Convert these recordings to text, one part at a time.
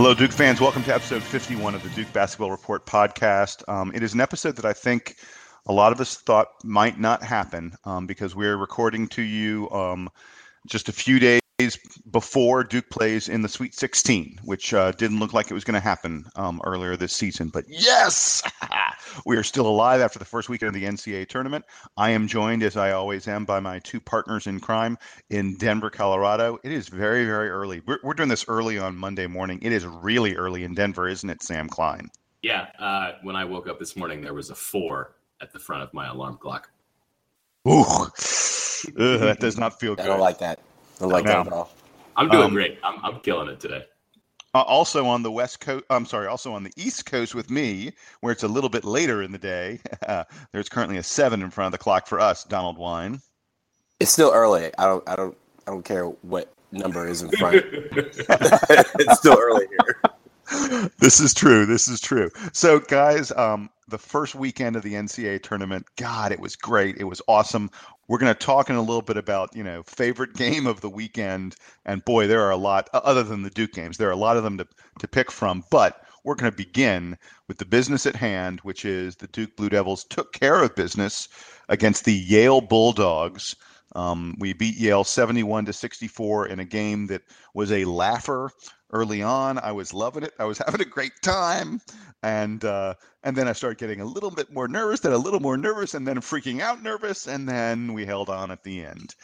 Hello, Duke fans. Welcome to episode 51 of the Duke Basketball Report podcast. It is an episode that I think a lot of us thought might not happen because we're recording to you just a few days before Duke plays in the Sweet 16, which didn't look like it was going to happen earlier this season. But yes, we are still alive after the first weekend of the NCAA Tournament. I am joined, as I always am, by my two partners in crime in Denver, Colorado. It is very, very early. We're doing this early on Monday morning. It is really early in Denver, isn't it, Sam Klein? Yeah. When I woke up this morning, there was a 4 at the front of my alarm clock. Ooh, that does not feel good. I don't like that. I'm doing great. I'm killing it today. Also on the West Coast, also on the East Coast with me, where it's a little bit later in the day. There's currently a 7 in front of the clock for us, Donald Wine. It's still early. I don't care what number is in front. It's still early here. This is true. So guys, the first weekend of the NCAA tournament, God, it was great. It was awesome. We're going to talk in a little bit about, favorite game of the weekend. And boy, there are a lot, other than the Duke games, there are a lot of them to pick from. But we're going to begin with the business at hand, which is the Duke Blue Devils took care of business against the Yale Bulldogs. We beat Yale 71-64 in a game that was a laugher early on. I was loving it. I was having a great time. And then I started getting a little more nervous, and then freaking out nervous, and then we held on at the end.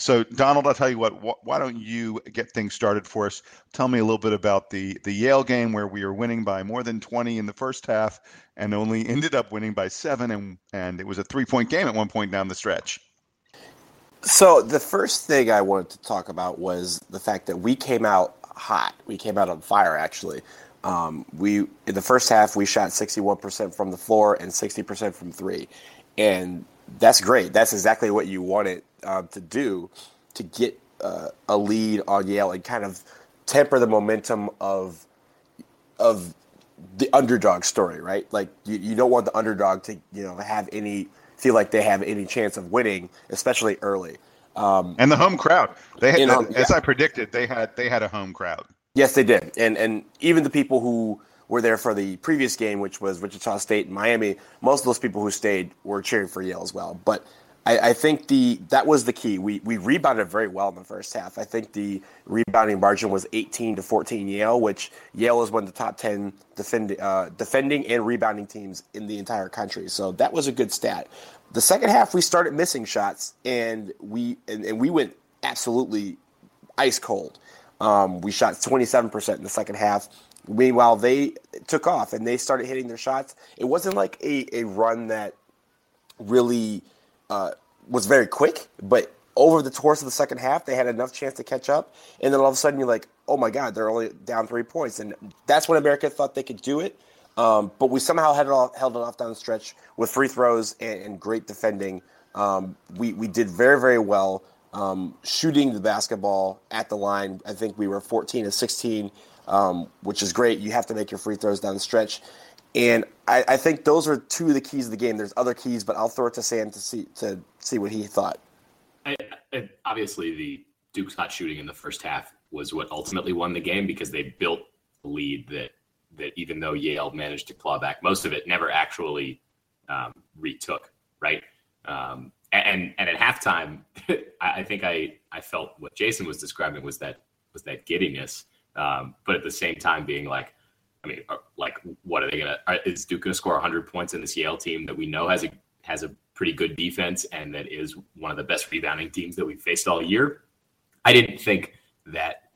So, Donald, I'll tell you what, why don't you get things started for us? Tell me a little bit about the Yale game where we were winning by more than 20 in the first half and only ended up winning by 7, and it was a 3-point game at one point down the stretch. So the first thing I wanted to talk about was the fact that we came out hot. We came out on fire, actually. In the first half, we shot 61% from the floor and 60% from three. And that's great. That's exactly what you wanted to do to get a lead on Yale and kind of temper the momentum of the underdog story, right? Like you don't want the underdog to, feel like they have any chance of winning, especially early. And the home crowd, as I predicted, they had a home crowd. Yes, they did. And even the people who were there for the previous game, which was Wichita State and Miami, most of those people who stayed were cheering for Yale as well. But I think that was the key. We rebounded very well in the first half. I think the rebounding margin was 18-14 Yale, which Yale is one of the top 10 defending and rebounding teams in the entire country. So that was a good stat. The second half, we started missing shots, and we went absolutely ice cold. We shot 27% in the second half. Meanwhile, they took off, and they started hitting their shots. It wasn't like a run that really was very quick, but over the course of the second half, they had enough chance to catch up. And then all of a sudden, you're like, oh, my God, they're only down 3 points. And that's when America thought they could do it. But we somehow held it off down the stretch with free throws and great defending. We did very, very well. Shooting the basketball at the line, I think we were 14-16, which is great. You have to make your free throws down the stretch. And I think those are two of the keys of the game. There's other keys, but I'll throw it to Sam to see what he thought. Obviously, the Duke's hot shooting in the first half was what ultimately won the game because they built a lead that even though Yale managed to claw back most of it, never actually retook, right? And at halftime, I think I felt what Jason was describing was that giddiness, but at the same time being like, what are they gonna? Is Duke gonna score 100 points in this Yale team that we know has a pretty good defense and that is one of the best rebounding teams that we've faced all year? I didn't think that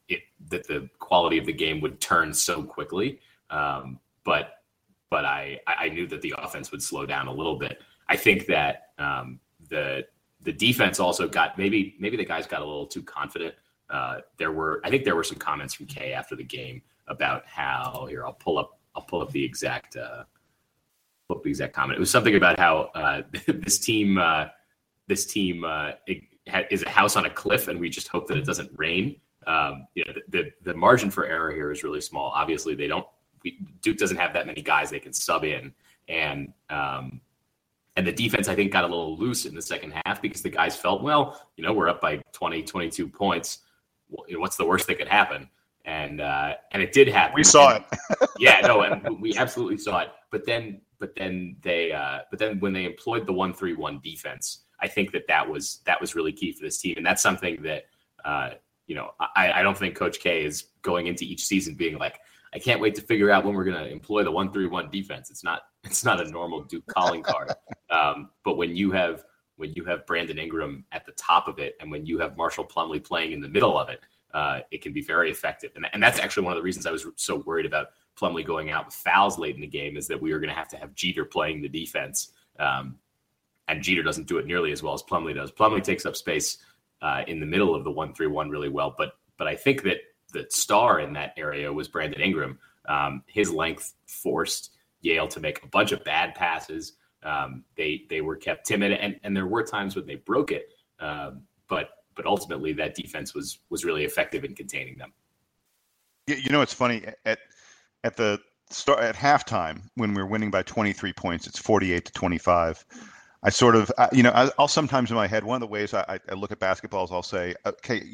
the quality of the game would turn so quickly, but I knew that the offense would slow down a little bit. I think that the defense also got maybe the guys got a little too confident. I think there were some comments from Kay after the game about how I'll pull up the exact comment. It was something about how this team is a house on a cliff, and we just hope that it doesn't rain. The margin for error here is really small. Obviously, Duke doesn't have that many guys they can sub in, and the defense, I think, got a little loose in the second half because the guys felt, we're up by 22 points. What's the worst that could happen? And it did happen. We saw it. Yeah, no, and we absolutely saw it. But then when they employed the 1-3-1 defense, I think that was really key for this team, and that's something that I don't think Coach K is going into each season being like, I can't wait to figure out when we're going to employ the 1-3-1 defense. It's not a normal Duke calling card. But when you have Brandon Ingram at the top of it, and when you have Marshall Plumlee playing in the middle of it, it can be very effective. And that's actually one of the reasons I was so worried about Plumlee going out with fouls late in the game, is that we were going to have Jeter playing the defense. And Jeter doesn't do it nearly as well as Plumlee does. Plumlee takes up space in the middle of the 1-3-1 really well. But I think that the star in that area was Brandon Ingram. His length forced Yale to make a bunch of bad passes. They were kept timid, and there were times when they broke it. But ultimately that defense was really effective in containing them. You know, it's funny at the start, at halftime, when we were winning by 23 points, it's 48-25. I sort of, I'll sometimes in my head, one of the ways I look at basketball is I'll say, okay,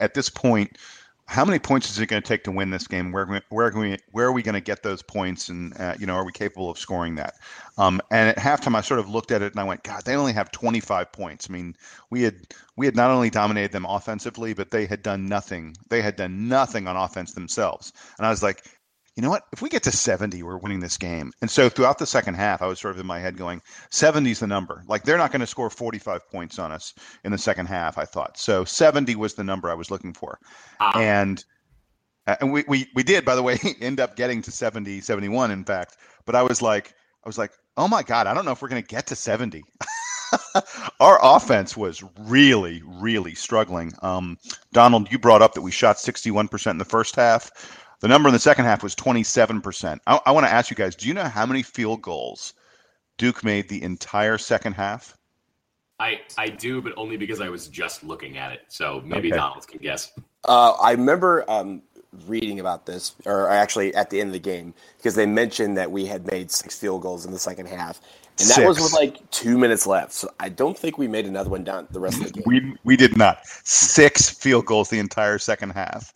at this point, how many points is it going to take to win this game? Where are we going to get those points? And, are we capable of scoring that? And at halftime, I sort of looked at it and I went, God, they only have 25 points. I mean, we had not only dominated them offensively, but they had done nothing. They had done nothing on offense themselves. And I was like, you know what? If we get to 70, we're winning this game. And so throughout the second half, I was sort of in my head going, 70 is the number. Like, they're not going to score 45 points on us in the second half, I thought. So 70 was the number I was looking for. And we did, by the way, end up getting to 70, 71, in fact. But I was like, oh, my God, I don't know if we're going to get to 70. Our offense was really, really struggling. Donald, you brought up that we shot 61% in the first half. The number in the second half was 27%. I want to ask you guys, do you know how many field goals Duke made the entire second half? I do, but only because I was just looking at it. So maybe Donald can guess. I remember reading about this, or actually at the end of the game, because they mentioned that we had made 6 field goals in the second half. And that was with like 2 minutes left. So I don't think we made another one down the rest of the game. We did not. 6 field goals the entire second half.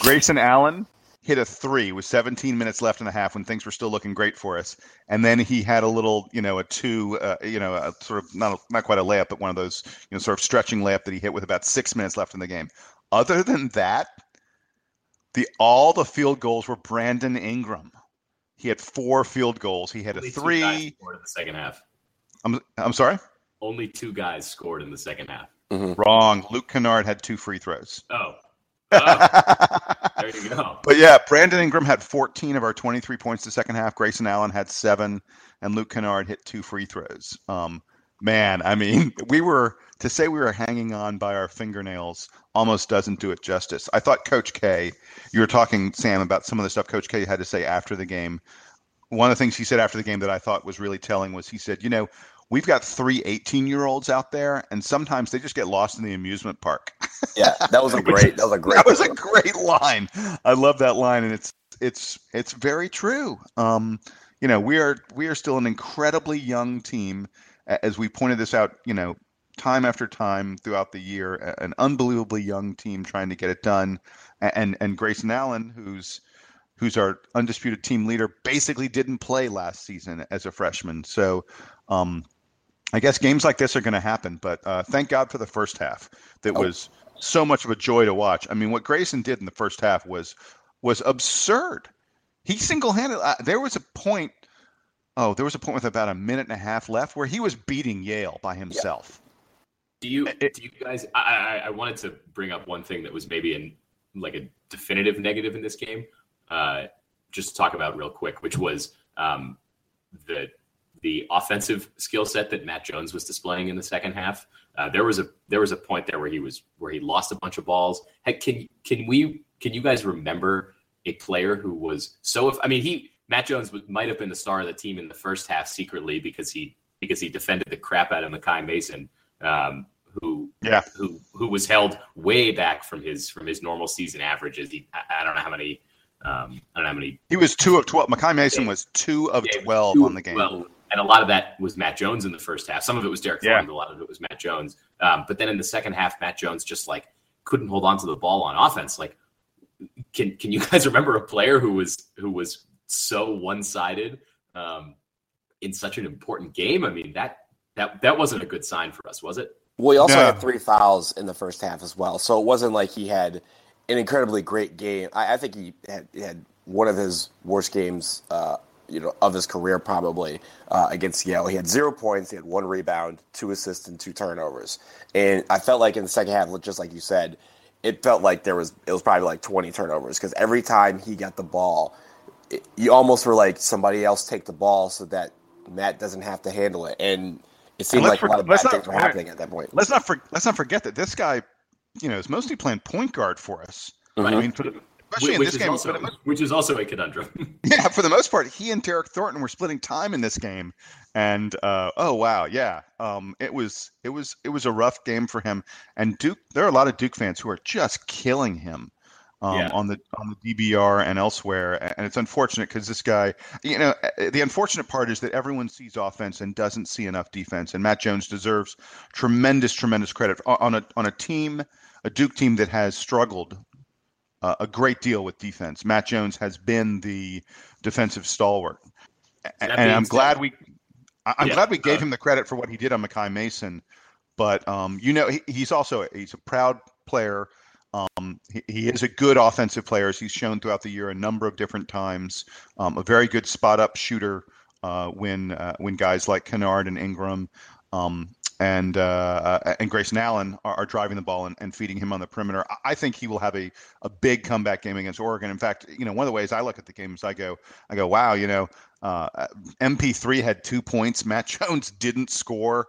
Grayson Allen hit a 3 with 17 minutes left in the half when things were still looking great for us. And then he had a little, a 2, a sort of not quite a layup, but one of those, sort of stretching layup that he hit with about 6 minutes left in the game. Other than that, all the field goals were Brandon Ingram. He had 4 field goals. He had a 3. 2 guys scored in the second half. I'm sorry? Only 2 guys scored in the second half. Mm-hmm. Wrong. Luke Kennard had 2 free throws. Oh. There you go. But yeah, Brandon Ingram had 14 of our 23 points the second half. Grayson Allen had 7, and Luke Kennard hit 2 free throws. We were hanging on by our fingernails almost doesn't do it justice. I thought Coach K, you were talking, Sam, about some of the stuff Coach K had to say after the game. One of the things he said after the game that I thought was really telling was he said, we've got 3 18-year-olds out there, and sometimes they just get lost in the amusement park. Yeah, that was a great line. I love that line, and it's very true. We are still an incredibly young team, as we pointed this out, time after time throughout the year, an unbelievably young team trying to get it done, and Grayson Allen, who's our undisputed team leader, basically didn't play last season as a freshman. So, I guess games like this are going to happen, but thank God for the first half. That was so much of a joy to watch. I mean, what Grayson did in the first half was absurd. He single-handed. There was a point with about a minute and a half left where he was beating Yale by himself. Yeah. Do you guys? I wanted to bring up one thing that was maybe a definitive negative in this game, just to talk about real quick, which was the offensive skill set that Matt Jones was displaying in the second half. There was a point there where he lost a bunch of balls. Heck, can you guys remember a player who was Matt Jones might have been the star of the team in the first half secretly because he defended the crap out of Makai Mason, who was held way back from his normal season averages. I don't know how many. He was 2 of 12. Makai Mason was 2 of 12 on the game. Well, and a lot of that was Matt Jones in the first half. Some of it was Derek Thorne, but a lot of it was Matt Jones. But then in the second half, Matt Jones just couldn't hold on to the ball on offense. Like, Can you guys remember a player who was so one-sided in such an important game? I mean, that wasn't a good sign for us, was it? Well, he also had 3 fouls in the first half as well, so it wasn't like he had an incredibly great game. I think he had one of his worst games, of his career probably against Yale. He had 0 points, he had 1 rebound, 2 assists, and 2 turnovers. And I felt like in the second half, just like you said, it felt like it was probably like 20 turnovers because every time he got the ball, you almost were like somebody else take the ball so that Matt doesn't have to handle it. And it seemed like a lot of bad things were happening at that point. Let's not forget that this guy, is mostly playing point guard for us. Mm-hmm. I mean, especially in this game, which is also a conundrum. Yeah, for the most part, he and Derek Thornton were splitting time in this game, and it was a rough game for him. And Duke, there are a lot of Duke fans who are just killing him on the DBR and elsewhere, and it's unfortunate because this guy, the unfortunate part is that everyone sees offense and doesn't see enough defense. And Matt Jones deserves tremendous credit on a team, a Duke team that has struggled a great deal with defense. Matt Jones has been the defensive stalwart, and I'm glad we gave him the credit for what he did on Makai Mason. But he's a proud player. He is a good offensive player, as he's shown throughout the year a number of different times. A very good spot up shooter when guys like Kennard and Ingram and Grayson Allen are driving the ball and feeding him on the perimeter. I think he will have a big comeback game against Oregon. In fact, one of the ways I look at the game is I go, wow, MP3 had 2 points. Matt Jones didn't score.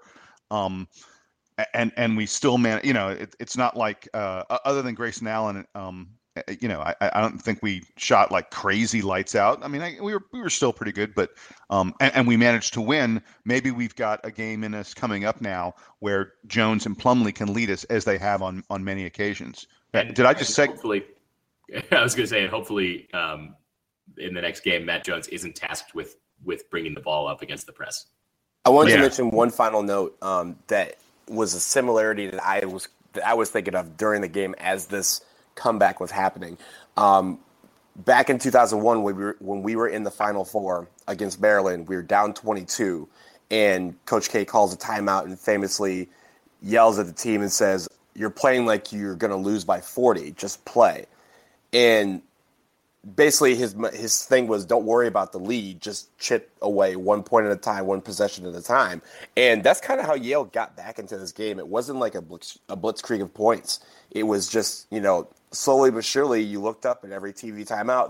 And we still managed, it's not like other than Grayson Allen, I don't think we shot like crazy lights out. I mean, we were still pretty good, but and we managed to win. Maybe we've got a game in us coming up now where Jones and Plumlee can lead us as they have on many occasions. And, did I just say? Hopefully, I was going to say, and hopefully in the next game, Matt Jones isn't tasked with bringing the ball up against the press. I wanted to mention one final note that was a similarity that I was thinking of during the game as this comeback was happening. Back in 2001, when we were in the Final Four against Maryland, we were down 22, and Coach K calls a timeout and famously yells at the team and says, "You're playing like you're going to lose by 40. Just play." And basically, his thing was, "Don't worry about the lead. Just chip away 1 point at a time, one possession at a time." And that's kind of how Yale got back into this game. It wasn't like a blitzkrieg of points. It was just, slowly but surely, you looked up at every TV timeout.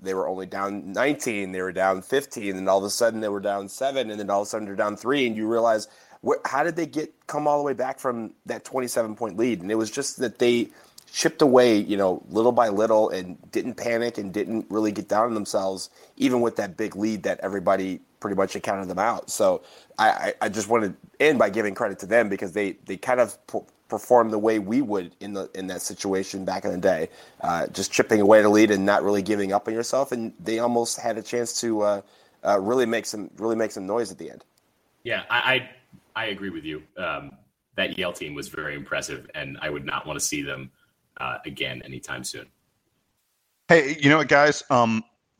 They were only down 19. They were down 15, and all of a sudden they were down 7, and then all of a sudden they're down 3, and you realize how did they come all the way back from that 27-point lead? And it was just that they chipped away, little by little, and didn't panic and didn't really get down on themselves, even with that big lead that everybody pretty much accounted them out. So I just want to end by giving credit to them because they kind of performed the way we would in that situation back in the day, just chipping away the lead and not really giving up on yourself. And they almost had a chance to really make some noise at the end. Yeah, I agree with you. That Yale team was very impressive, and I would not want to see them again anytime soon. Hey, you know what, guys?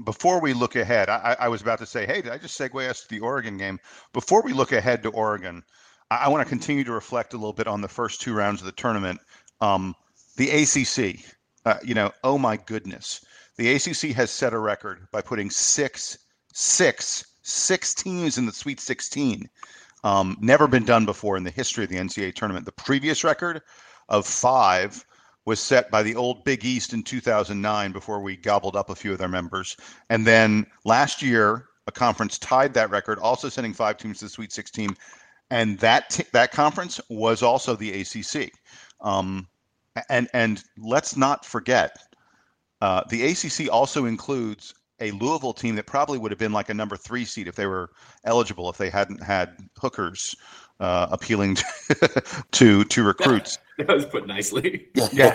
Before we look ahead, I was about to say, hey, did I just segue us to the Oregon game? Before we look ahead to Oregon, I want to continue to reflect a little bit on the first 2 rounds of the tournament. The ACC, oh my goodness. The ACC has set a record by putting six teams in the Sweet 16. Never been done before in the history of the NCAA tournament. The previous record of 5 was set by the old Big East in 2009 before we gobbled up a few of their members. And then last year, a conference tied that record, also sending 5 teams to the Sweet 16. And that conference was also the ACC. And let's not forget, the ACC also includes a Louisville team that probably would have been like a number 3 seed if they were eligible, if they hadn't had hookers appealing to recruits. That was put nicely. Yeah.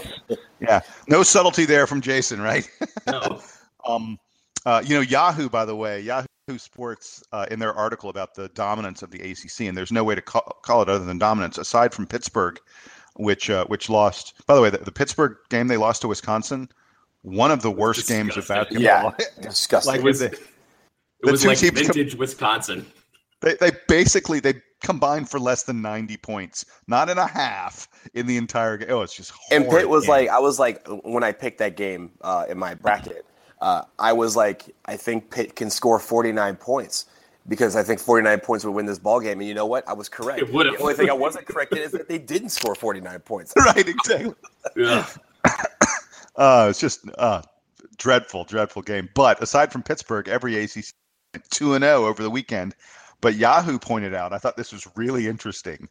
No subtlety there from Jason, right? No. Yahoo, by the way, Yahoo Sports, in their article about the dominance of the ACC, and there's no way to call it other than dominance, aside from Pittsburgh, which lost. By the way, the Pittsburgh game they lost to Wisconsin one of the worst games of basketball. Yeah, disgusting. Like with it was like vintage Wisconsin. They basically combined for less than 90 points, not in a half in the entire game. Oh, it's just horrible. And Pitt was like, I was like, when I picked that game in my bracket, I was like, I think Pitt can score 49 points because I think 49 points would win this ball game. And you know what? I was correct. It would've. The only thing I wasn't correct in is that they didn't score 49 points. Right, exactly. Yeah. It's just dreadful game. But aside from Pittsburgh, every ACC 2-0 over the weekend. But Yahoo pointed out, I thought this was really interesting.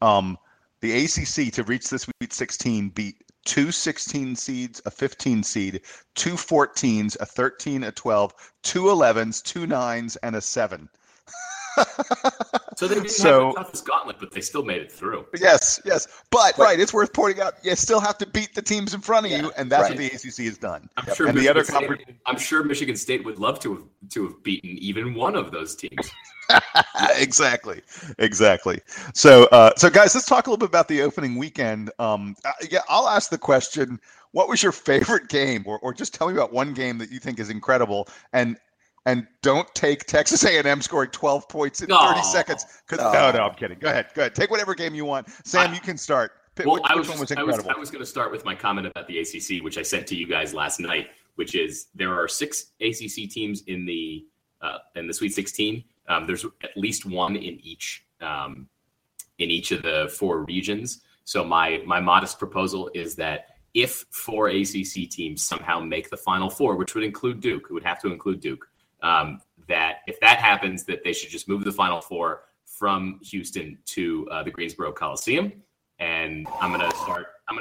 The ACC, to reach this Sweet 16, beat two 16 seeds, a 15 seed, two 14s, a 13, a 12, two 11s, two 9s, and a 7. So they didn't have the toughest gauntlet, but they still made it through. Yes. But right, it's worth pointing out, you still have to beat the teams in front of you, and that's what the ACC has done. I'm sure Michigan State would love to have beaten even one of those teams. Exactly. So guys, let's talk a little bit about the opening weekend. I'll ask the question, what was your favorite game? Or just tell me about one game that you think is incredible, and don't take Texas A&M scoring 12 points in 30 seconds. No, I'm kidding. Go ahead. Take whatever game you want. Sam, you can start. Which one was incredible? I was going to start with my comment about the ACC, which I sent to you guys last night, which is there are 6 ACC teams in the Sweet 16. There's at least one in each of the 4 regions. So my modest proposal is that if 4 ACC teams somehow make the Final Four, which would include Duke, it would have to include Duke. That if that happens, that they should just move the Final Four from Houston to the Greensboro Coliseum, and I'm gonna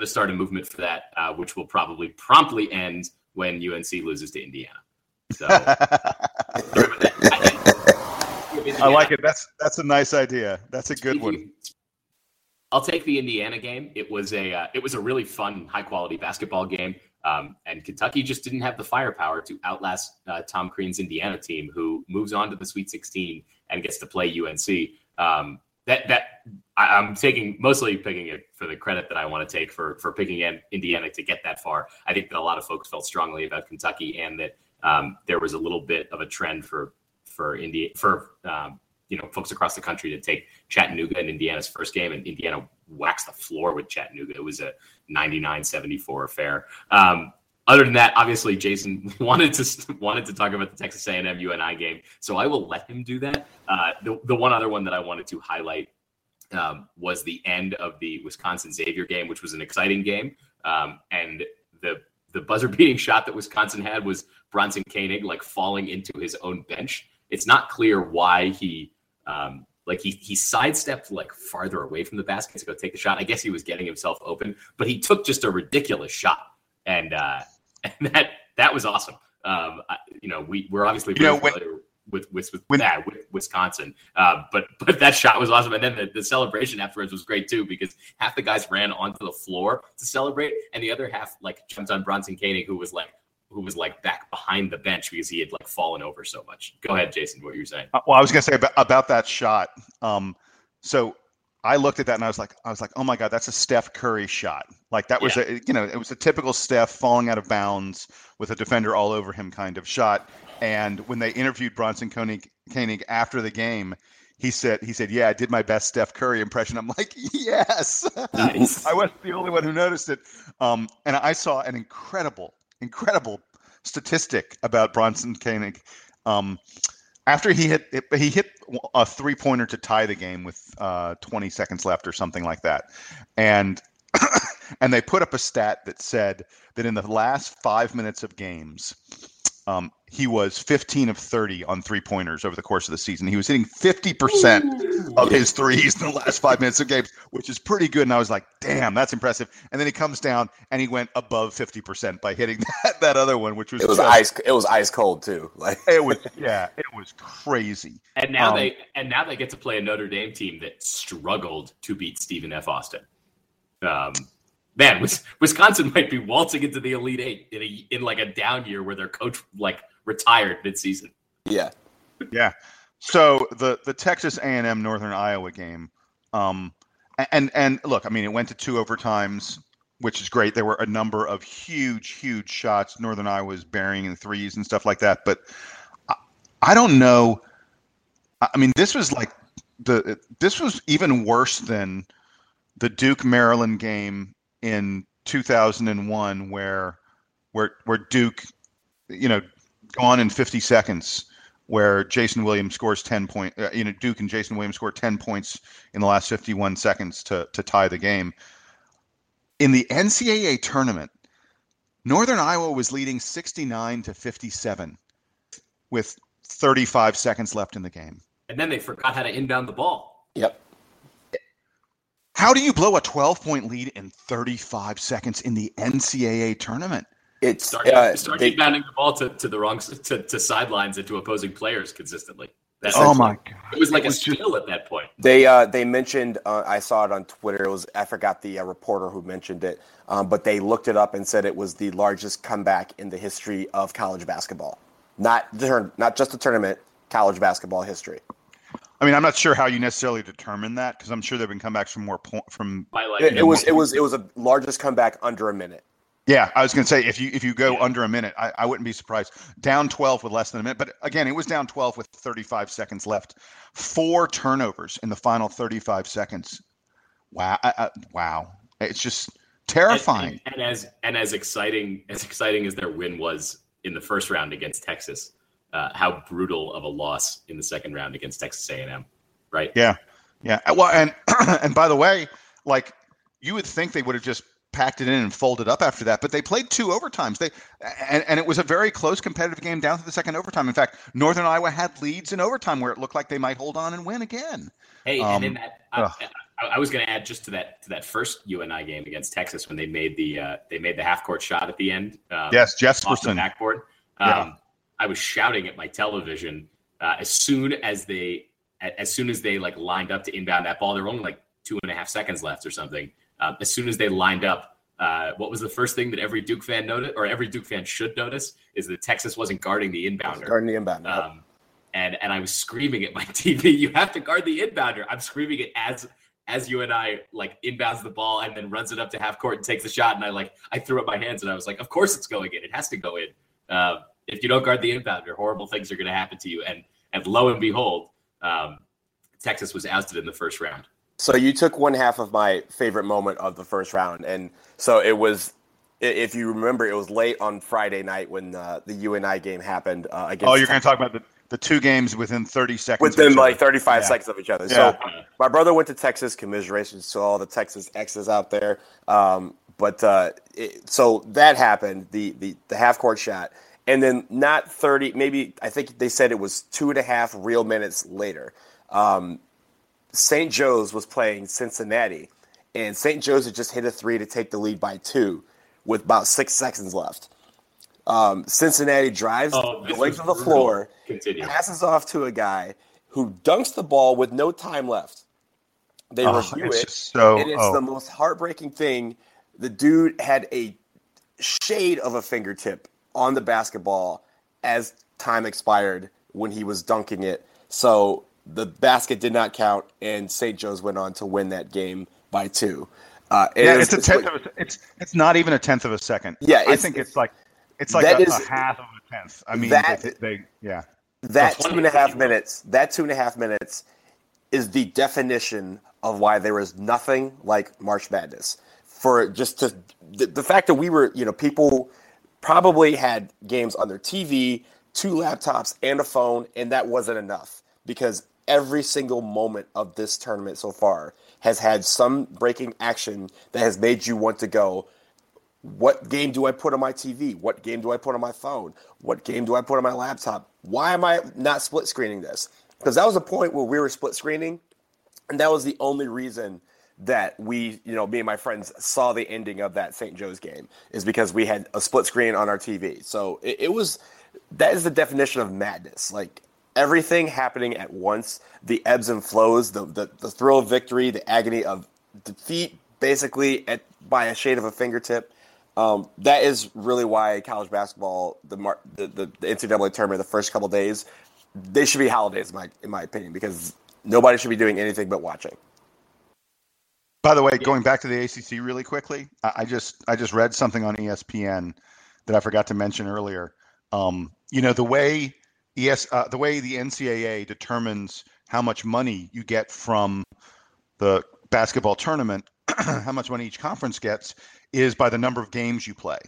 start a movement for that, which will probably promptly end when UNC loses to Indiana. So, I like it. That's a nice idea. That's a good one. I'll take the Indiana game. It was a really fun, high quality basketball game. And Kentucky just didn't have the firepower to outlast Tom Crean's Indiana team, who moves on to the Sweet 16 and gets to play UNC. I'm mostly picking it for the credit that I want to take for picking Indiana to get that far. I think that a lot of folks felt strongly about Kentucky, and that there was a little bit of a trend for folks across the country to take Chattanooga in Indiana's first game, and Indiana waxed the floor with Chattanooga. It was a 99-74 affair. Other than that, obviously, Jason wanted to talk about the Texas A&M UNI game, so I will let him do that. The one other one that I wanted to highlight was the end of the Wisconsin Xavier game, which was an exciting game, and the buzzer-beating shot that Wisconsin had was Bronson Koenig falling into his own bench. It's not clear why he sidestepped farther away from the basket to go take the shot. I guess he was getting himself open, but he took just a ridiculous shot, and that was awesome. We're obviously with Wisconsin, but that shot was awesome, and then the celebration afterwards was great too, because half the guys ran onto the floor to celebrate, and the other half jumped on Bronson Koenig, who was back behind the bench because he had fallen over so much. Go ahead, Jason, what you're saying. Well, I was going to say about that shot. So I looked at that and I was like, oh my God, that's a Steph Curry shot. It was a typical Steph falling out of bounds with a defender all over him kind of shot. And when they interviewed Bronson Koenig after the game, he said, yeah, I did my best Steph Curry impression. I'm like, yes, nice. I wasn't the only one who noticed it. And I saw an incredible statistic about Bronson Koenig. After he hit a three-pointer to tie the game with 20 seconds left or something like that. And they put up a stat that said that in the last 5 minutes of games, he was 15 of 30 on three-pointers over the course of the season. He was hitting 50% of his threes in the last 5 minutes of games, which is pretty good. And I was like, damn, that's impressive. And then he comes down and he went above 50% by hitting that other one, which was ice cold too. It was crazy. And now they get to play a Notre Dame team that struggled to beat Stephen F. Austin. Man, Wisconsin might be waltzing into the Elite Eight in a down year where their coach retired midseason. Yeah. So the Texas A&M Northern Iowa game, and look, I mean, it went to 2 overtimes. which is great. There were a number of huge shots. Northern Iowa's burying in threes and stuff like that. But I don't know. I mean, this was like this was even worse than the Duke Maryland game in 2001, where Duke, gone in 50 seconds, where Jason Williams scores 10 points. Duke and Jason Williams score 10 points in the last 51 seconds to tie the game. In the NCAA tournament, Northern Iowa was leading 69-57 with 35 seconds left in the game. And then they forgot how to inbound the ball. Yep. How do you blow a 12-point lead in 35 seconds in the NCAA tournament? It's start inbounding the ball to the wrong to sidelines and to opposing players consistently. That's my god! It was like a steal at that point. They mentioned I saw it on Twitter. I forgot the reporter who mentioned it, but they looked it up and said it was the largest comeback in the history of college basketball. Not just the tournament, college basketball history. I mean, I'm not sure how you necessarily determine that, because I'm sure there've been comebacks from more from. It was a largest comeback under a minute. Yeah, I was going to say, if you go under a minute, I wouldn't be surprised. Down 12 with less than a minute. But again, it was down 12 with 35 seconds left. 4 turnovers in the final 35 seconds. Wow. Wow. It's just terrifying. And as exciting as their win was in the first round against Texas, how brutal of a loss in the second round against Texas A&M, right? Yeah. Yeah. Well, and by the way, like, you would think they would have just packed it in and folded up after that, but they played 2 overtimes. And it was a very close competitive game down to the second overtime. In fact, Northern Iowa had leads in overtime where it looked like they might hold on and win again. Hey, and in that, I was going to add just to that first UNI game against Texas when they made the half court shot at the end. Yes, Jefferson backboard. I was shouting at my television as soon as they like lined up to inbound that ball. There were only like 2.5 seconds left or something. As soon as they lined up, what was the first thing that every Duke fan noticed, or every Duke fan should notice, is that Texas wasn't guarding the inbounder. And I was screaming at my TV, "You have to guard the inbounder!" I'm screaming it as UNI like inbounds the ball and then runs it up to half court and takes a shot. And I threw up my hands and I was like, "Of course it's going in! It has to go in! If you don't guard the inbounder, horrible things are going to happen to you." And lo and behold, Texas was ousted in the first round. So you took one half of my favorite moment of the first round. And so it was, if you remember, it was late on Friday night when the UNI game happened. You're going to talk about the 2 games within 30 seconds. Within like 35 seconds of each other. Yeah. So my brother went to Texas, commiserations to all the Texas exes out there. So that happened, the half-court shot. And then not 30, maybe I think they said it was 2.5 real minutes later. St. Joe's was playing Cincinnati, and St. Joe's had just hit a 3 to take the lead by 2 with about 6 seconds left. Cincinnati drives the length of the floor, passes off to a guy who dunks the ball with no time left. They review it, and it's the most heartbreaking thing. The dude had a shade of a fingertip on the basketball as time expired when he was dunking it. So the basket did not count, and St. Joe's went on to win that game by 2. It's not even a tenth of a second. Yeah, I think it's like a half of a tenth. I mean, that 2.5 minutes. That 2.5 minutes is the definition of why there is nothing like March Madness. For just the fact that we were, people probably had games on their TV, 2 laptops, and a phone, and that wasn't enough, because every single moment of this tournament so far has had some breaking action that has made you want to go, what game do I put on my TV? What game do I put on my phone? What game do I put on my laptop? Why am I not split screening this? Because that was a point where we were split screening, and that was the only reason that we, me and my friends saw the ending of that St. Joe's game, is because we had a split screen on our TV. So that is the definition of madness. Like, everything happening at once, the ebbs and flows, the thrill of victory, the agony of defeat, basically by a shade of a fingertip. That is really why college basketball, the NCAA tournament, the first couple of days, they should be holidays, in my opinion, because nobody should be doing anything but watching. By the way, going back to the ACC really quickly, I just read something on ESPN that I forgot to mention earlier. You know, the way the NCAA determines how much money you get from the basketball tournament, how much money each conference gets, is by the number of games you play.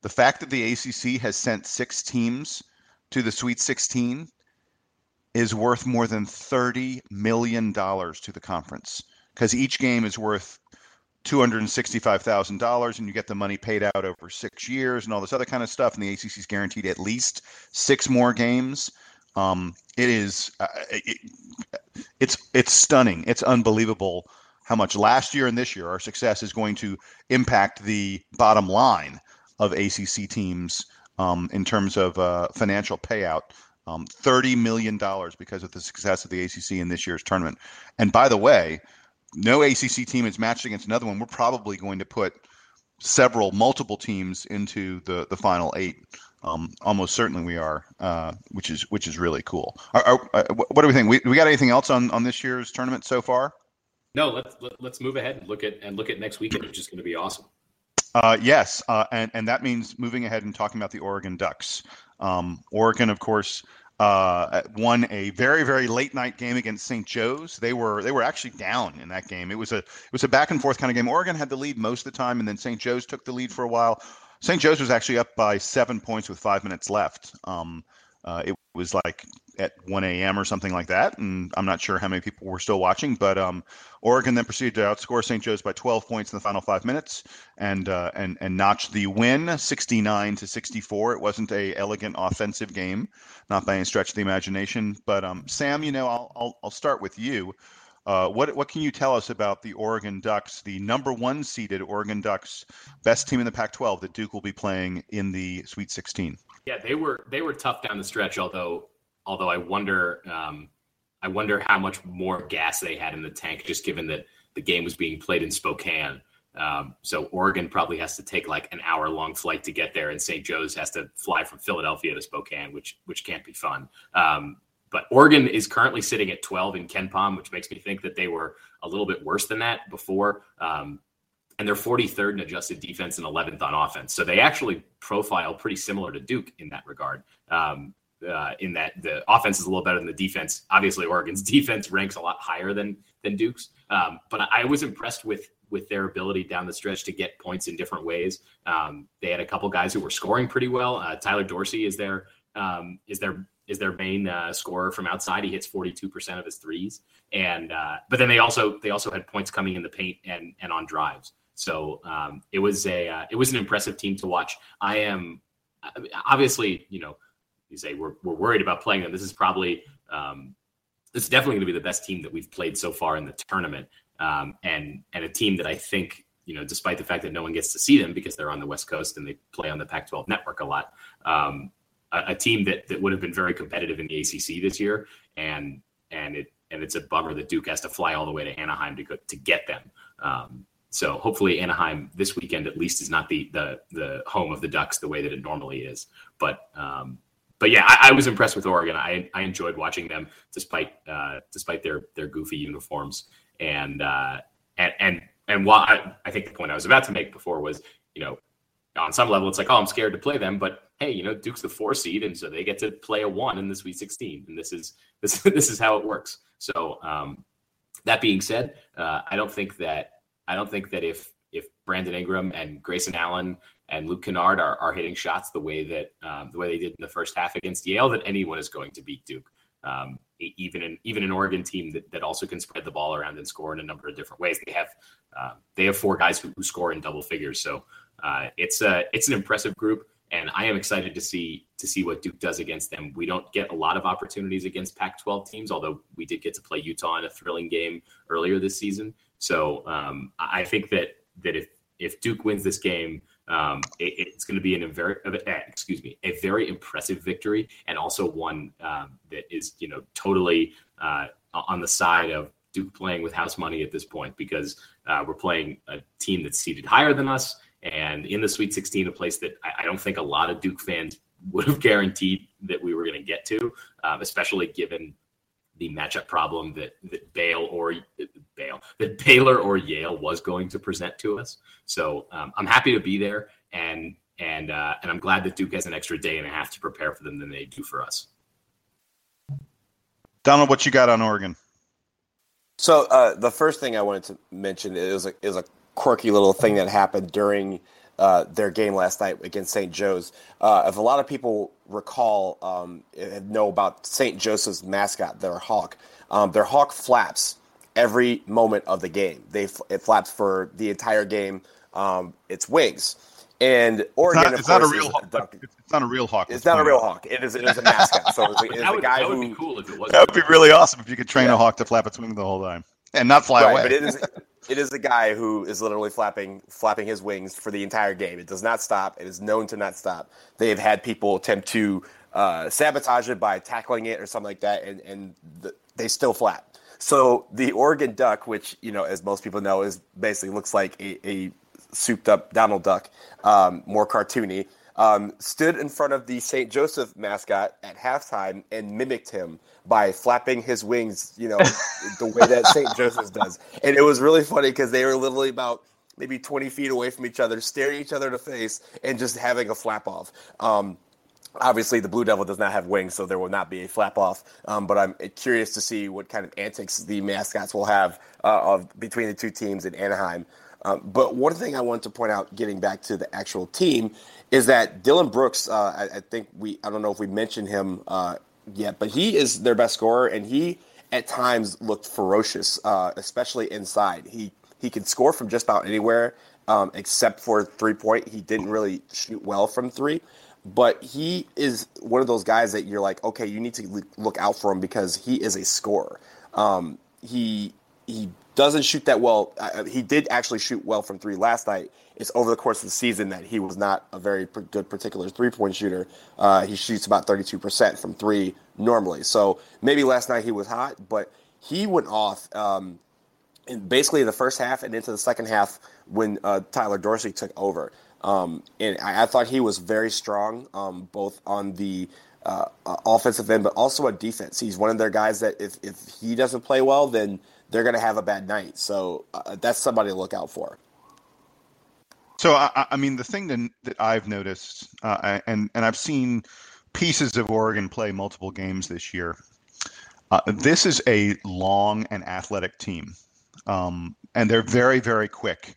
The fact that the ACC has sent 6 teams to the Sweet 16 is worth more than $30 million to the conference, because each game is worth $265,000, and you get the money paid out over 6 years and all this other kind of stuff. And the ACC is guaranteed at least 6 more games. It's stunning. It's unbelievable how much last year and this year our success is going to impact the bottom line of ACC teams in terms of financial payout. $30 million because of the success of the ACC in this year's tournament. And by the way, no ACC team is matched against another one. We're probably going to put multiple teams into the final 8. Almost certainly we are, which is really cool. What do we think? We got anything else on this year's tournament so far? No, let's move ahead and look at next weekend, which is going to be awesome. Yes, and that means moving ahead and talking about the Oregon Ducks. Oregon, of course, won a very, very late night game against St. Joe's. They were actually down in that game. It was a back and forth kind of game. Oregon had the lead most of the time, and then St. Joe's took the lead for a while. St. Joe's was actually up by 7 points with 5 minutes left. It was like at 1 a.m. or something like that, and I'm not sure how many people were still watching, but Oregon then proceeded to outscore St. Joe's by 12 points in the final 5 minutes and notched the win, 69-64. It wasn't an elegant offensive game, not by any stretch of the imagination. But Sam, you know, I'll start with you. What can you tell us about the Oregon Ducks, the number 1 seeded Oregon Ducks, best team in the Pac-12 that Duke will be playing in the Sweet 16? Yeah, they were tough down the stretch, although I wonder how much more gas they had in the tank, just given that the game was being played in Spokane. So Oregon probably has to take like an hour-long flight to get there, and St. Joe's has to fly from Philadelphia to Spokane, which can't be fun. But Oregon is currently sitting at 12 in KenPom, which makes me think that they were a little bit worse than that before. And they're 43rd in adjusted defense and 11th on offense. So they actually profile pretty similar to Duke in that regard, in that the offense is a little better than the defense. Obviously, Oregon's defense ranks a lot higher than Duke's. But I was impressed with their ability down the stretch to get points in different ways. They had a couple guys who were scoring pretty well. Tyler Dorsey is their main scorer from outside. He hits 42% of his threes, and but then they also had points coming in the paint and on drives. So it was an impressive team to watch. Obviously, you know, you say we're worried about playing them. This is probably it's definitely going to be the best team that we've played so far in the tournament, and a team that I think, you know, despite the fact that no one gets to see them because they're on the West Coast and they play on the Pac-12 network a lot. A team that would have been very competitive in the ACC this year, and it's a bummer that Duke has to fly all the way to Anaheim to get them. So hopefully Anaheim this weekend at least is not the home of the Ducks the way that it normally is. But yeah, I was impressed with Oregon. I enjoyed watching them despite their goofy uniforms, and while I think the point I was about to make before was, you know, on some level it's like, oh, I'm scared to play them, but hey, you know, Duke's the 4 seed, and so they get to play a 1 in the Sweet 16, and this is how it works. So that being said, I don't think that if Brandon Ingram and Grayson Allen and Luke Kennard are hitting shots the way they did in the first half against Yale, that anyone is going to beat Duke, even an Oregon team that also can spread the ball around and score in a number of different ways. They have 4 guys who score in double figures, so it's an impressive group. And I am excited to see what Duke does against them. We don't get a lot of opportunities against Pac-12 teams, although we did get to play Utah in a thrilling game earlier this season. So I think that if Duke wins this game, it's going to be a very impressive victory, and also one that is, you know, totally on the side of Duke playing with house money at this point, because we're playing a team that's seated higher than us. And in the Sweet 16, a place that I don't think a lot of Duke fans would have guaranteed that we were going to get to, especially given the matchup problem that Baylor or Yale was going to present to us. So I'm happy to be there, and I'm glad that Duke has an extra day and a half to prepare for them than they do for us. Donald, what you got on Oregon? So the first thing I wanted to mention is a quirky little thing that happened during their game last night against St. Joe's. If a lot of people recall and know about St. Joseph's mascot, their hawk flaps every moment of the game. It flaps for the entire game. Its wings. And Oregon, it's not a real hawk. It's not a real hawk. It's not a real hawk. It is a mascot. So that would be cool if it was. That would be really awesome if you could train a hawk to flap its wing the whole time and not fly away. But it is a guy who is literally flapping his wings for the entire game. It does not stop. It is known to not stop. They have had people attempt to sabotage it by tackling it or something like that, and they still flap. So the Oregon Duck, which, you know, as most people know, is basically looks like a souped-up Donald Duck, more cartoony, stood in front of the St. Joseph mascot at halftime and mimicked him by flapping his wings, you know, the way that St. Joseph's does. And it was really funny because they were literally about maybe 20 feet away from each other, staring each other in the face and just having a flap-off. Obviously, the Blue Devil does not have wings, so there will not be a flap-off, but I'm curious to see what kind of antics the mascots will have between the two teams in Anaheim. But one thing I wanted to point out, getting back to the actual team, is that Dylan Brooks, I don't know if we mentioned him yet, but he is their best scorer, and he at times looked ferocious, especially inside. He could score from just about anywhere except for three-point. He didn't really shoot well from three, but he is one of those guys that you're like, okay, you need to look out for him because he is a scorer. He doesn't shoot that well. He did actually shoot well from three last night. It's over the course of the season that he was not a very good particular three-point shooter. He shoots about 32% from three normally. So maybe last night he was hot, but he went off in basically the first half and into the second half when Tyler Dorsey took over. And I thought he was very strong, both on the offensive end, but also on defense. He's one of their guys that if he doesn't play well, then they're going to have a bad night. So that's somebody to look out for. So, I mean, the thing that I've noticed, and I've seen pieces of Oregon play multiple games this year, this is a long and athletic team. And they're very, very quick.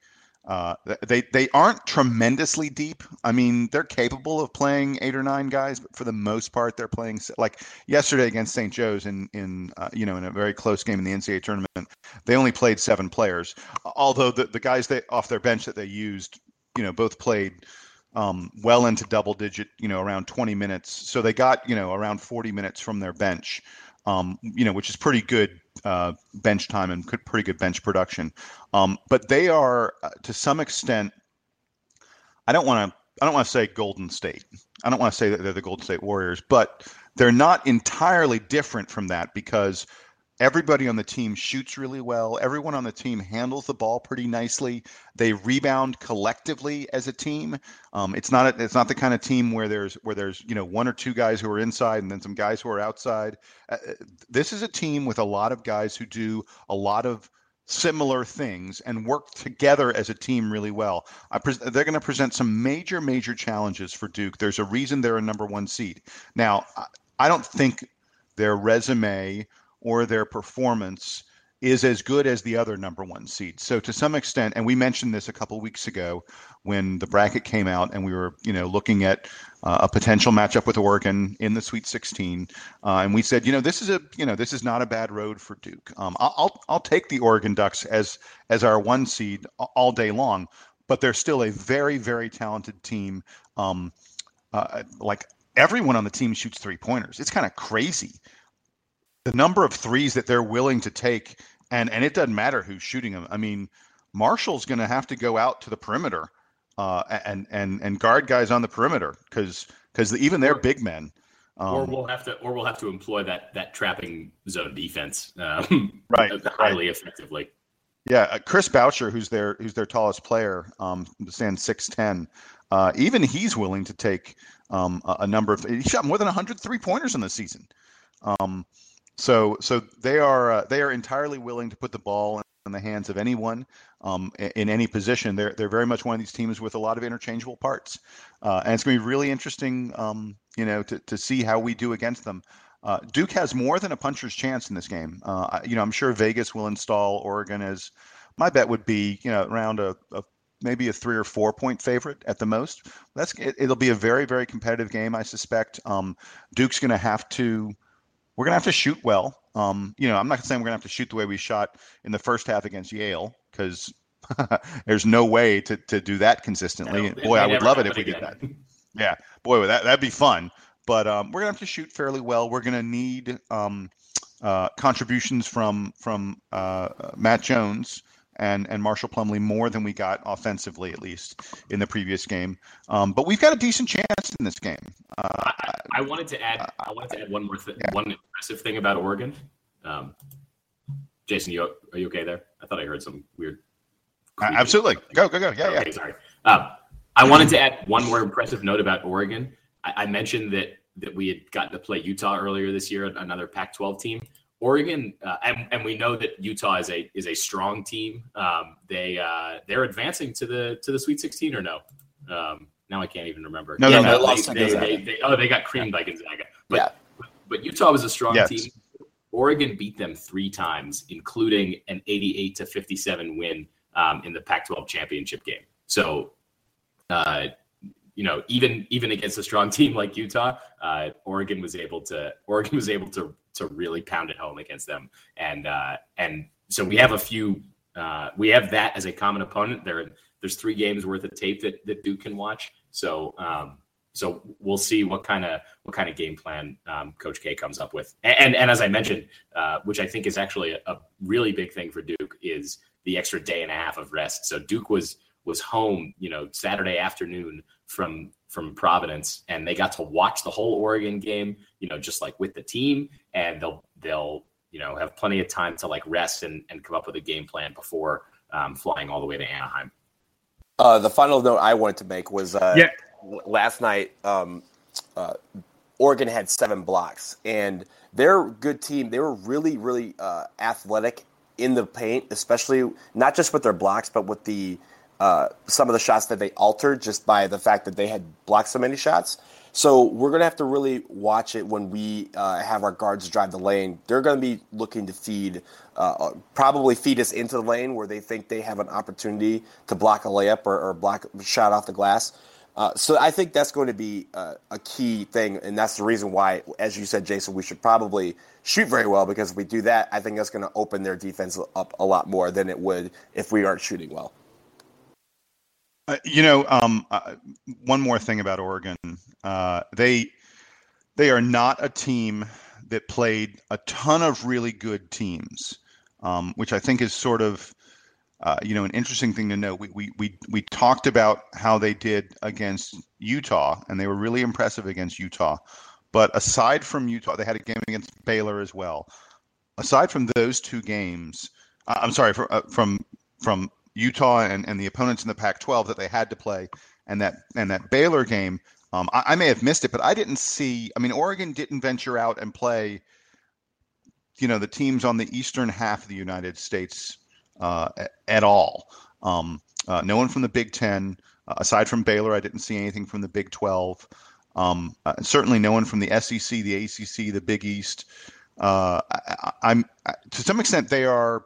They aren't tremendously deep. I mean, they're capable of playing 8 or 9 guys, but for the most part, they're playing like yesterday against St. Joe's in a very close game in the NCAA tournament. They only played 7 players, although the guys off their bench that they used, you know, both played well into double digit, you know, around 20 minutes. So they got, you know, around 40 minutes from their bench, you know, which is pretty good bench time and pretty good bench production. But they are, to some extent, I don't want to say Golden State. I don't want to say that they're the Golden State Warriors, but they're not entirely different from that because everybody on the team shoots really well. Everyone on the team handles the ball pretty nicely. They rebound collectively as a team. It's not the kind of team where there's you know, 1 or 2 guys who are inside and then some guys who are outside. This is a team with a lot of guys who do a lot of similar things and work together as a team really well. They're going to present some major, major challenges for Duke. There's a reason they're a number 1 seed. Now, I don't think their resume or their performance is as good as the other number 1 seed. So to some extent, and we mentioned this a couple of weeks ago when the bracket came out and we were, you know, looking at a potential matchup with Oregon in the Sweet 16. And we said, you know, this is not a bad road for Duke. I'll take the Oregon Ducks as our 1 seed all day long, but they're still a very, very talented team. Like everyone on the team shoots 3-pointers. It's kind of crazy the number of threes that they're willing to take, and it doesn't matter who's shooting them. I mean, Marshall's going to have to go out to the perimeter and guard guys on the perimeter because even they're big men. Or we'll have to employ that trapping zone defense highly effectively. Yeah, Chris Boucher, who's their tallest player, stands 6'10". Even he's willing to take a number of. He shot more than 100 3-pointers in the season. So they are entirely willing to put the ball in the hands of anyone in any position. They're very much one of these teams with a lot of interchangeable parts, and it's going to be really interesting, to see how we do against them. Duke has more than a puncher's chance in this game. I'm sure Vegas will install Oregon as, my bet would be, around maybe a 3 or 4 point favorite at the most. It'll be a very, very competitive game, I suspect. Duke's going to have to. We're going to have to shoot well. I'm not saying we're going to have to shoot the way we shot in the first half against Yale, because there's no way to do that consistently. Boy, I would love it if we did that. Yeah, boy, that'd be fun. But we're going to have to shoot fairly well. We're going to need contributions from Matt Jones and Marshall Plumlee more than we got offensively, at least in the previous game. But we've got a decent chance in this game. I wanted to add. I wanted to add one more thing. Yeah. One impressive thing about Oregon. Jason, are you okay there? I thought I heard some weird. Absolutely. Go. Yeah. Okay, yeah. Sorry. I wanted to add one more impressive note about Oregon. I mentioned that we had gotten to play Utah earlier this year, another Pac-12 team. Oregon, and we know that Utah is a strong team. They're advancing to the Sweet 16 or no? Now I can't even remember. No, they lost to Gonzaga. They got creamed by Gonzaga. But Utah was a strong team. Oregon beat them 3 times, including an 88-57 win in the Pac-12 championship game. So, even against a strong team like Utah, Oregon was able to really pound it home against them. And so we have that as a common opponent. There's 3 games worth of tape that Duke can watch. So we'll see what kind of game plan Coach K comes up with. And as I mentioned, which I think is actually a really big thing for Duke, is the extra day and a half of rest. So Duke was home, Saturday afternoon from Providence, and they got to watch the whole Oregon game, just like with the team, and they'll have plenty of time to like rest and come up with a game plan before flying all the way to Anaheim. The final note I wanted to make was last night Oregon had 7 blocks, and they're a good team. They were really, really athletic in the paint, especially not just with their blocks, but with the some of the shots that they altered just by the fact that they had blocked so many shots. So we're going to have to really watch it when we have our guards drive the lane. They're going to be looking to probably feed us into the lane where they think they have an opportunity to block a layup or block a shot off the glass. So I think that's going to be a key thing, and that's the reason why, as you said, Jason, we should probably shoot very well, because if we do that, I think that's going to open their defense up a lot more than it would if we aren't shooting well. One more thing about Oregon. They are not a team that played a ton of really good teams, which I think is sort of, an interesting thing to note. We talked about how they did against Utah, and they were really impressive against Utah. But aside from Utah, they had a game against Baylor as well. Aside from those 2 games, from Utah and the opponents in the Pac-12 that they had to play, and that Baylor game, I may have missed it, but I didn't see. I mean, Oregon didn't venture out and play, the teams on the eastern half of the United States at all. No one from the Big 10, aside from Baylor. I didn't see anything from the Big 12. Certainly, no one from the SEC, the ACC, the Big East. I'm to some extent they are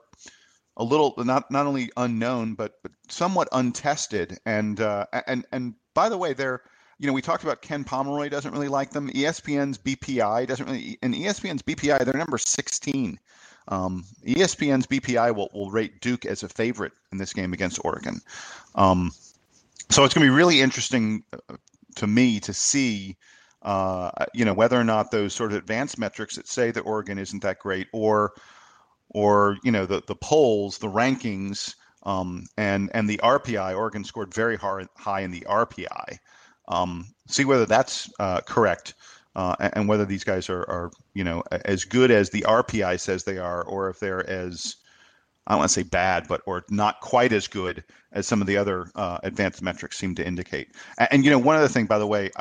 a little not only unknown, but somewhat untested. And by the way, they're, we talked about Ken Pomeroy doesn't really like them. ESPN's BPI doesn't really, and ESPN's BPI, they're number 16. ESPN's BPI will rate Duke as a favorite in this game against Oregon. So it's going to be really interesting to me to see, whether or not those sort of advanced metrics that say that Oregon isn't that great, or the polls, the rankings, and the RPI. Oregon scored very high in the RPI. See whether that's correct, and whether these guys are as good as the RPI says they are, or if they're as, I don't want to say bad, or not quite as good as some of the other advanced metrics seem to indicate. And one other thing, by the way,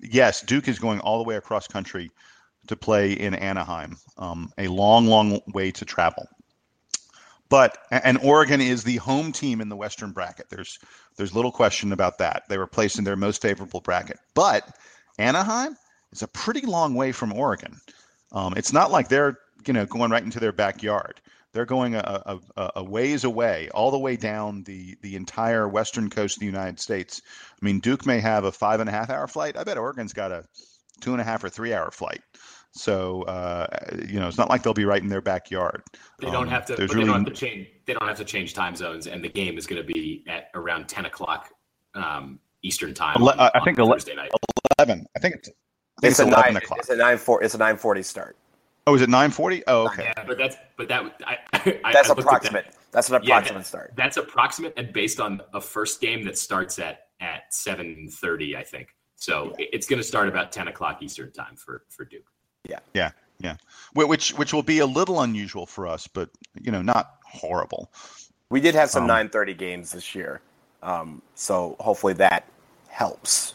yes, Duke is going all the way across country to play in Anaheim, a long, long way to travel. But and Oregon is the home team in the Western bracket. There's little question about that. They were placed in their most favorable bracket. But Anaheim is a pretty long way from Oregon. It's not like they're going right into their backyard. They're going a ways away, all the way down the entire western coast of the United States. I mean, Duke may have a 5.5 hour flight. I bet Oregon's got a 2.5 or 3 hour flight. So it's not like they'll be right in their backyard. They don't have to. They don't have to change time zones, and the game is going to be at around 10 o'clock Eastern time. I think Thursday night. 11. I think it's 11 o'clock. It's a 9:40 start. Oh, is it 9:40? Oh, okay. Yeah, that's approximate. That's an approximate start. That's approximate and based on a first game that starts at 7:30, I think. So it's going to start about 10 o'clock Eastern time for Duke. Yeah. Which will be a little unusual for us, but not horrible. We did have some 9:30 games this year, so hopefully that helps.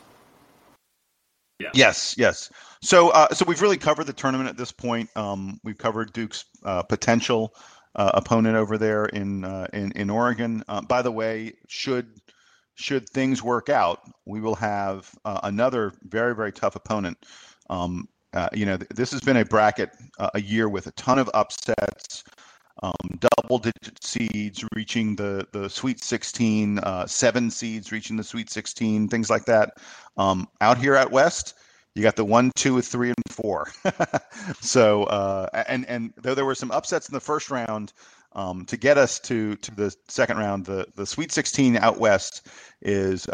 Yeah. Yes. So we've really covered the tournament at this point. We've covered Duke's potential opponent over there in Oregon. By the way, should things work out, we will have another very, very tough opponent. This has been a bracket, a year with a ton of upsets, double-digit seeds reaching the Sweet 16, 7 seeds reaching the Sweet 16, things like that. Out here at West, you got the 1, 2, 3, and 4. So, and though there were some upsets in the first round, to get us to the second round, the Sweet 16 out West is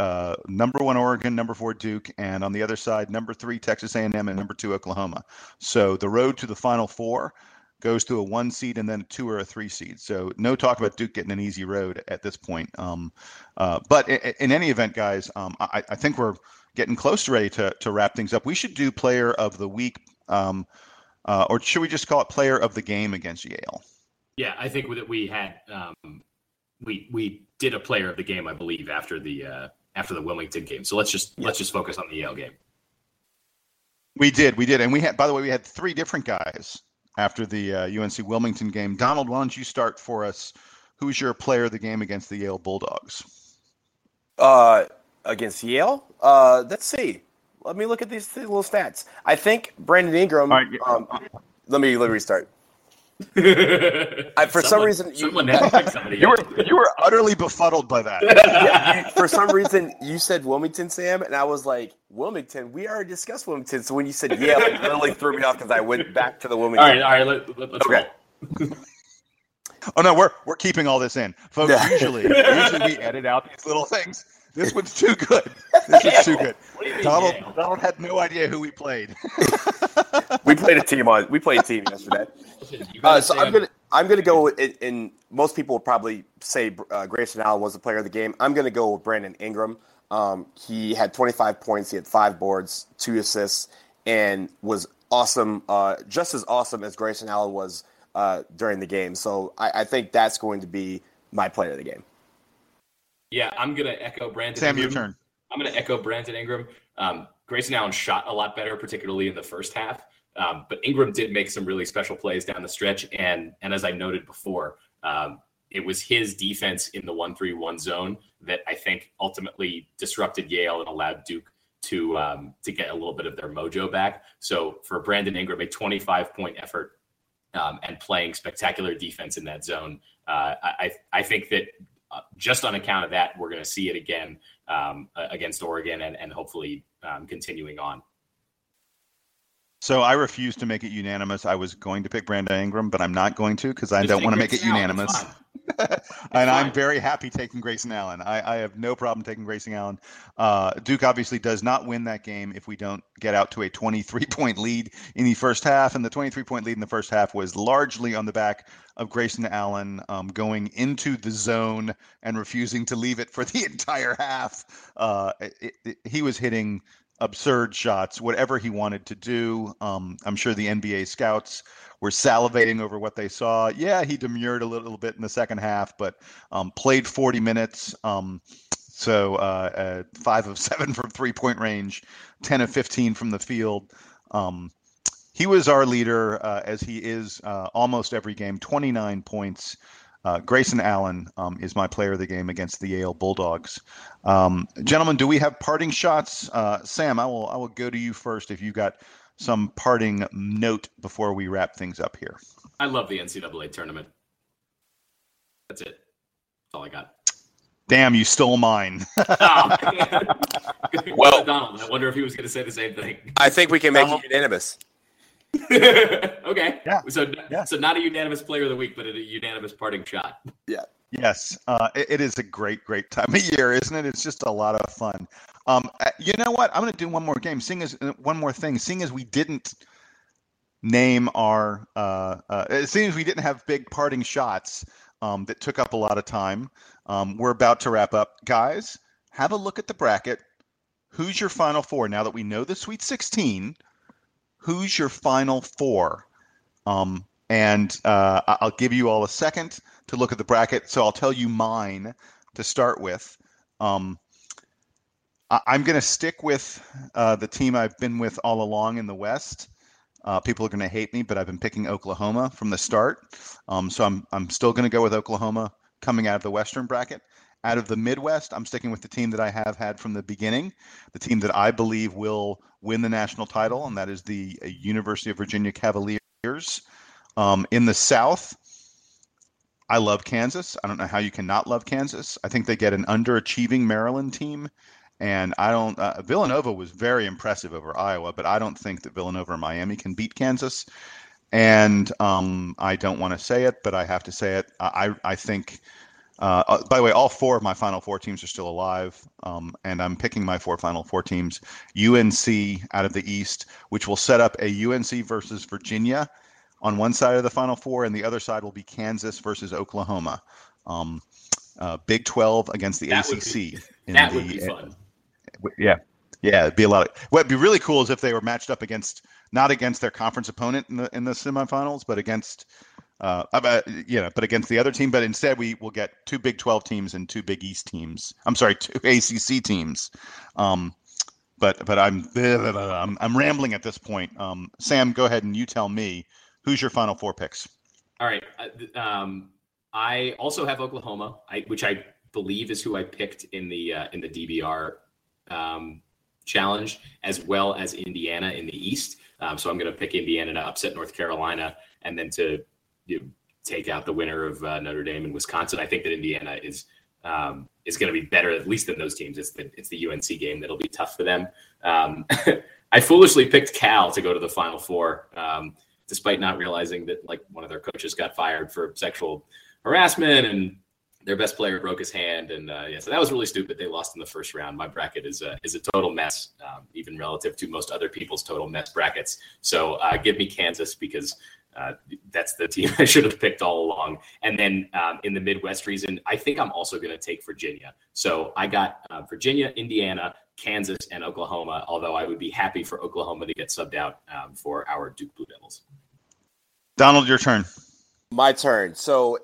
number 1 Oregon, number 4 Duke, and on the other side, number 3 Texas A&M and number 2 Oklahoma. So the road to the Final Four goes to a 1 seed and then a 2 or a 3 seed. So no talk about Duke getting an easy road at this point. But in any event, guys, I think we're getting close to ready to wrap things up. We should do player of the week, or should we just call it player of the game against Yale? Yeah, I think that we had we did a player of the game, I believe, after the Wilmington game. So let's just focus on the Yale game. We did, and we had. By the way, we had 3 different guys after the UNC Wilmington game. Donald, why don't you start for us? Who's your player of the game against the Yale Bulldogs? Against Yale? Let's see. Let me look at these little stats. I think Brandon Ingram. Right, yeah. Let me restart. You were utterly befuddled by that. Yeah, for some reason, you said Wilmington, Sam, and I was like, Wilmington? We already discussed Wilmington. So when you said Yale, it literally threw me off because I went back to the Wilmington. All right. Let's okay. Oh no, we're keeping all this in, folks. Yeah. Usually we edit out these little things. This one's too good. Donald had no idea who we played. We played a team yesterday. So I'm gonna go with it, and most people will probably say Grayson Allen was the player of the game. I'm gonna go with Brandon Ingram. He had 25 points. He had 5 boards, 2 assists, and was awesome. Just as awesome as Grayson Allen was during the game. So I think that's going to be my player of the game. Yeah, I'm going to echo Brandon Ingram. Sam, your turn. I'm going to echo Brandon Ingram. Grayson Allen shot a lot better, particularly in the first half. But Ingram did make some really special plays down the stretch. And as I noted before, it was his defense in the 1-3-1 zone that I think ultimately disrupted Yale and allowed Duke to get a little bit of their mojo back. So for Brandon Ingram, a 25-point effort and playing spectacular defense in that zone, I think that – just on account of that, we're going to see it again against Oregon and hopefully continuing on. So I refuse to make it unanimous. I was going to pick Brandon Ingram, but I'm not going to because I don't want to make it unanimous. And I'm very happy taking Grayson Allen. I have no problem taking Grayson Allen. Duke obviously does not win that game if we don't get out to a 23-point lead in the first half. And the 23-point lead in the first half was largely on the back of Grayson Allen going into the zone and refusing to leave it for the entire half. He was hitting absurd shots, whatever he wanted to do. I'm sure the NBA scouts were salivating over what they saw. Yeah, he demurred a little bit in the second half, but played 40 minutes. So 5 of 7 from 3-point range, 10 of 15 from the field. he was our leader, as he is almost every game, 29 points. Grayson Allen is my player of the game against the Yale Bulldogs. Gentlemen, do we have parting shots? Sam, I will go to you first if you got some parting note before we wrap things up here. I love the NCAA tournament. That's it. That's all I got. Damn, you stole mine. Oh, man. Well, Donald, I wonder if he was going to say the same thing. I think we can make it unanimous. Okay. Yeah. So not a unanimous player of the week, but a unanimous parting shot. Yeah. Yes. It is a great time of year, isn't it? It's just a lot of fun. You know what? I'm going to do one more game. Seeing as we didn't name our, seeing as we didn't have big parting shots that took up a lot of time, we're about to wrap up. Guys, have a look at the bracket. Who's your Final Four? Now that we know the Sweet 16, who's your Final Four? And I'll give you all a second to look at the bracket. So I'll tell you mine to start with. I'm going to stick with the team I've been with all along in the West. People are going to hate me, but I've been picking Oklahoma from the start. So I'm still going to go with Oklahoma coming out of the Western bracket. Out of the Midwest, I'm sticking with the team that I have had from the beginning, the team that I believe will win the national title, and that is the University of Virginia Cavaliers. In the South, I love Kansas. I don't know how you cannot love Kansas. I think they get an underachieving Maryland team. And I don't. Villanova was very impressive over Iowa, but I don't think that Villanova or Miami can beat Kansas. And I don't want to say it, but I have to say it. I think. By the way, all four of my Final Four teams are still alive, and I'm picking my four Final Four teams. UNC out of the East, which will set up a UNC versus Virginia on one side of the Final Four, and the other side will be Kansas versus Oklahoma. Big 12 against the ACC. That would be fun. Yeah, it'd be a lot of. What'd be really cool is if they were matched up against, not against their conference opponent in the semifinals, but against, but against the other team. But instead, we will get two Big 12 teams and two Big East teams. I'm sorry, two ACC teams. But I'm rambling at this point. Sam, go ahead and you tell me who's your Final Four picks. All right. I also have Oklahoma, which I believe is who I picked in the DBR challenge, as well as Indiana in the East. So I'm going to pick Indiana to upset North Carolina and then to take out the winner of Notre Dame and Wisconsin. I think that Indiana is going to be better, at least than those teams. It's the UNC game that'll be tough for them. I foolishly picked Cal to go to the Final Four, despite not realizing that like one of their coaches got fired for sexual harassment and their best player broke his hand, and so that was really stupid. They lost in the first round. My bracket is a total mess, even relative to most other people's total mess brackets. So give me Kansas because that's the team I should have picked all along. And then in the Midwest region, I think I'm also going to take Virginia. So I got Virginia, Indiana, Kansas, and Oklahoma. Although I would be happy for Oklahoma to get subbed out for our Duke Blue Devils. Donald, your turn. My turn. So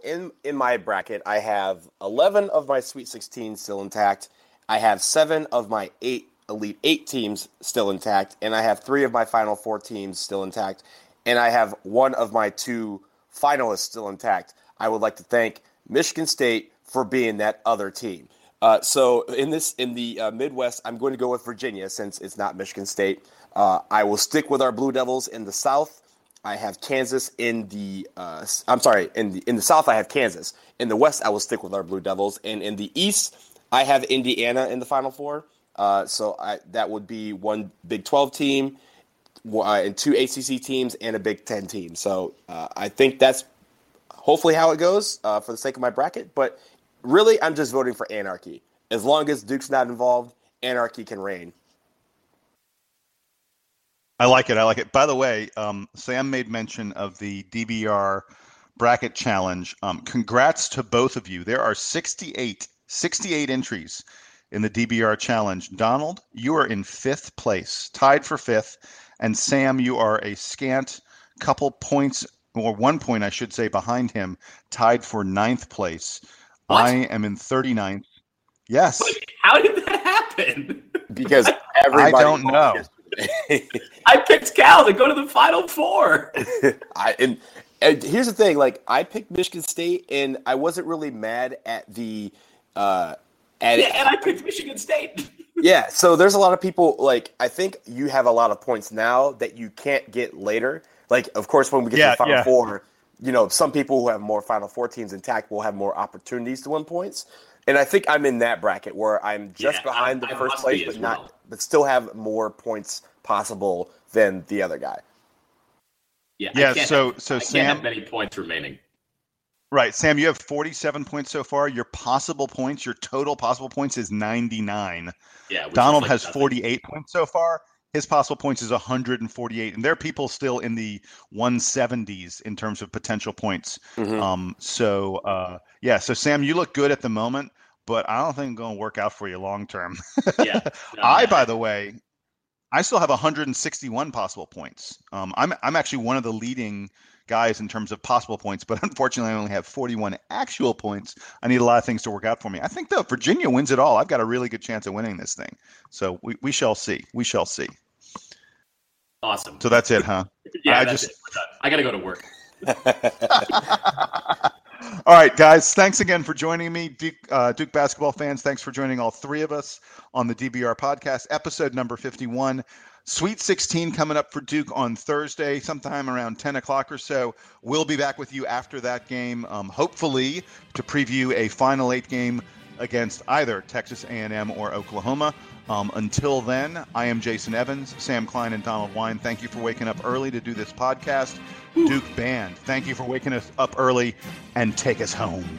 in my bracket, I have 11 of my Sweet 16 still intact. I have 7 of my 8 Elite 8 teams still intact. And I have 3 of my Final Four teams still intact. And I have 1 of my 2 finalists still intact. I would like to thank Michigan State for being that other team. So in the Midwest, I'm going to go with Virginia since it's not Michigan State. I will stick with our Blue Devils in the South. I have Kansas in the South, I have Kansas. In the West, I will stick with our Blue Devils. And in the East, I have Indiana in the Final Four. So that would be one Big 12 team and 2 ACC teams and a Big 10 team. So I think that's hopefully how it goes for the sake of my bracket. But really, I'm just voting for anarchy. As long as Duke's not involved, anarchy can reign. I like it. By the way, Sam made mention of the DBR bracket challenge. Congrats to both of you. There are 68 entries in the DBR challenge. Donald, you are in 5th place, tied for 5th. And Sam, you are a scant couple points, or 1 point, I should say, behind him, tied for 9th place. What? I am in 39th. Yes. How did that happen? Because everybody. I don't know. I picked Cal to go to the Final Four. And here's the thing, like, I picked Michigan State, and I wasn't really mad at the and I picked Michigan State. Yeah, so there's a lot of people, like, I think you have a lot of points now that you can't get later. Like, of course, when we get to the Final Four, you know, some people who have more Final Four teams intact will have more opportunities to win points. And I think I'm in that bracket where I'm just behind the first place, but but still have more points possible than the other guy. Yeah. So Sam, can't have many points remaining. Right, Sam, you have 47 points so far. Your possible points, your total possible points is 99. Yeah, Donald has 48 points so far. His possible points is 148, and there are people still in the 170s in terms of potential points. Mm-hmm. So Sam, you look good at the moment, but I don't think it's going to work out for you long term. Yeah. No, by the way, I still have 161 possible points. I'm actually one of the leading guys in terms of possible points, but unfortunately I only have 41 actual points. I need a lot of things to work out for me. I think though, if Virginia wins it all, I've got a really good chance of winning this thing. So we shall see. We shall see. Awesome. So that's it, huh? Yeah, that's it. I got to go to work. All right, guys, thanks again for joining me. Duke basketball fans, thanks for joining all three of us on the DBR podcast, episode number 51. Sweet 16 coming up for Duke on Thursday, sometime around 10 o'clock or so. We'll be back with you after that game, hopefully to preview a Final Eight game against either Texas A&M or Oklahoma. Until then, I am Jason Evans, Sam Klein, and Donald Wine. Thank you for waking up early to do this podcast. Duke Band, thank you for waking us up early, and take us home.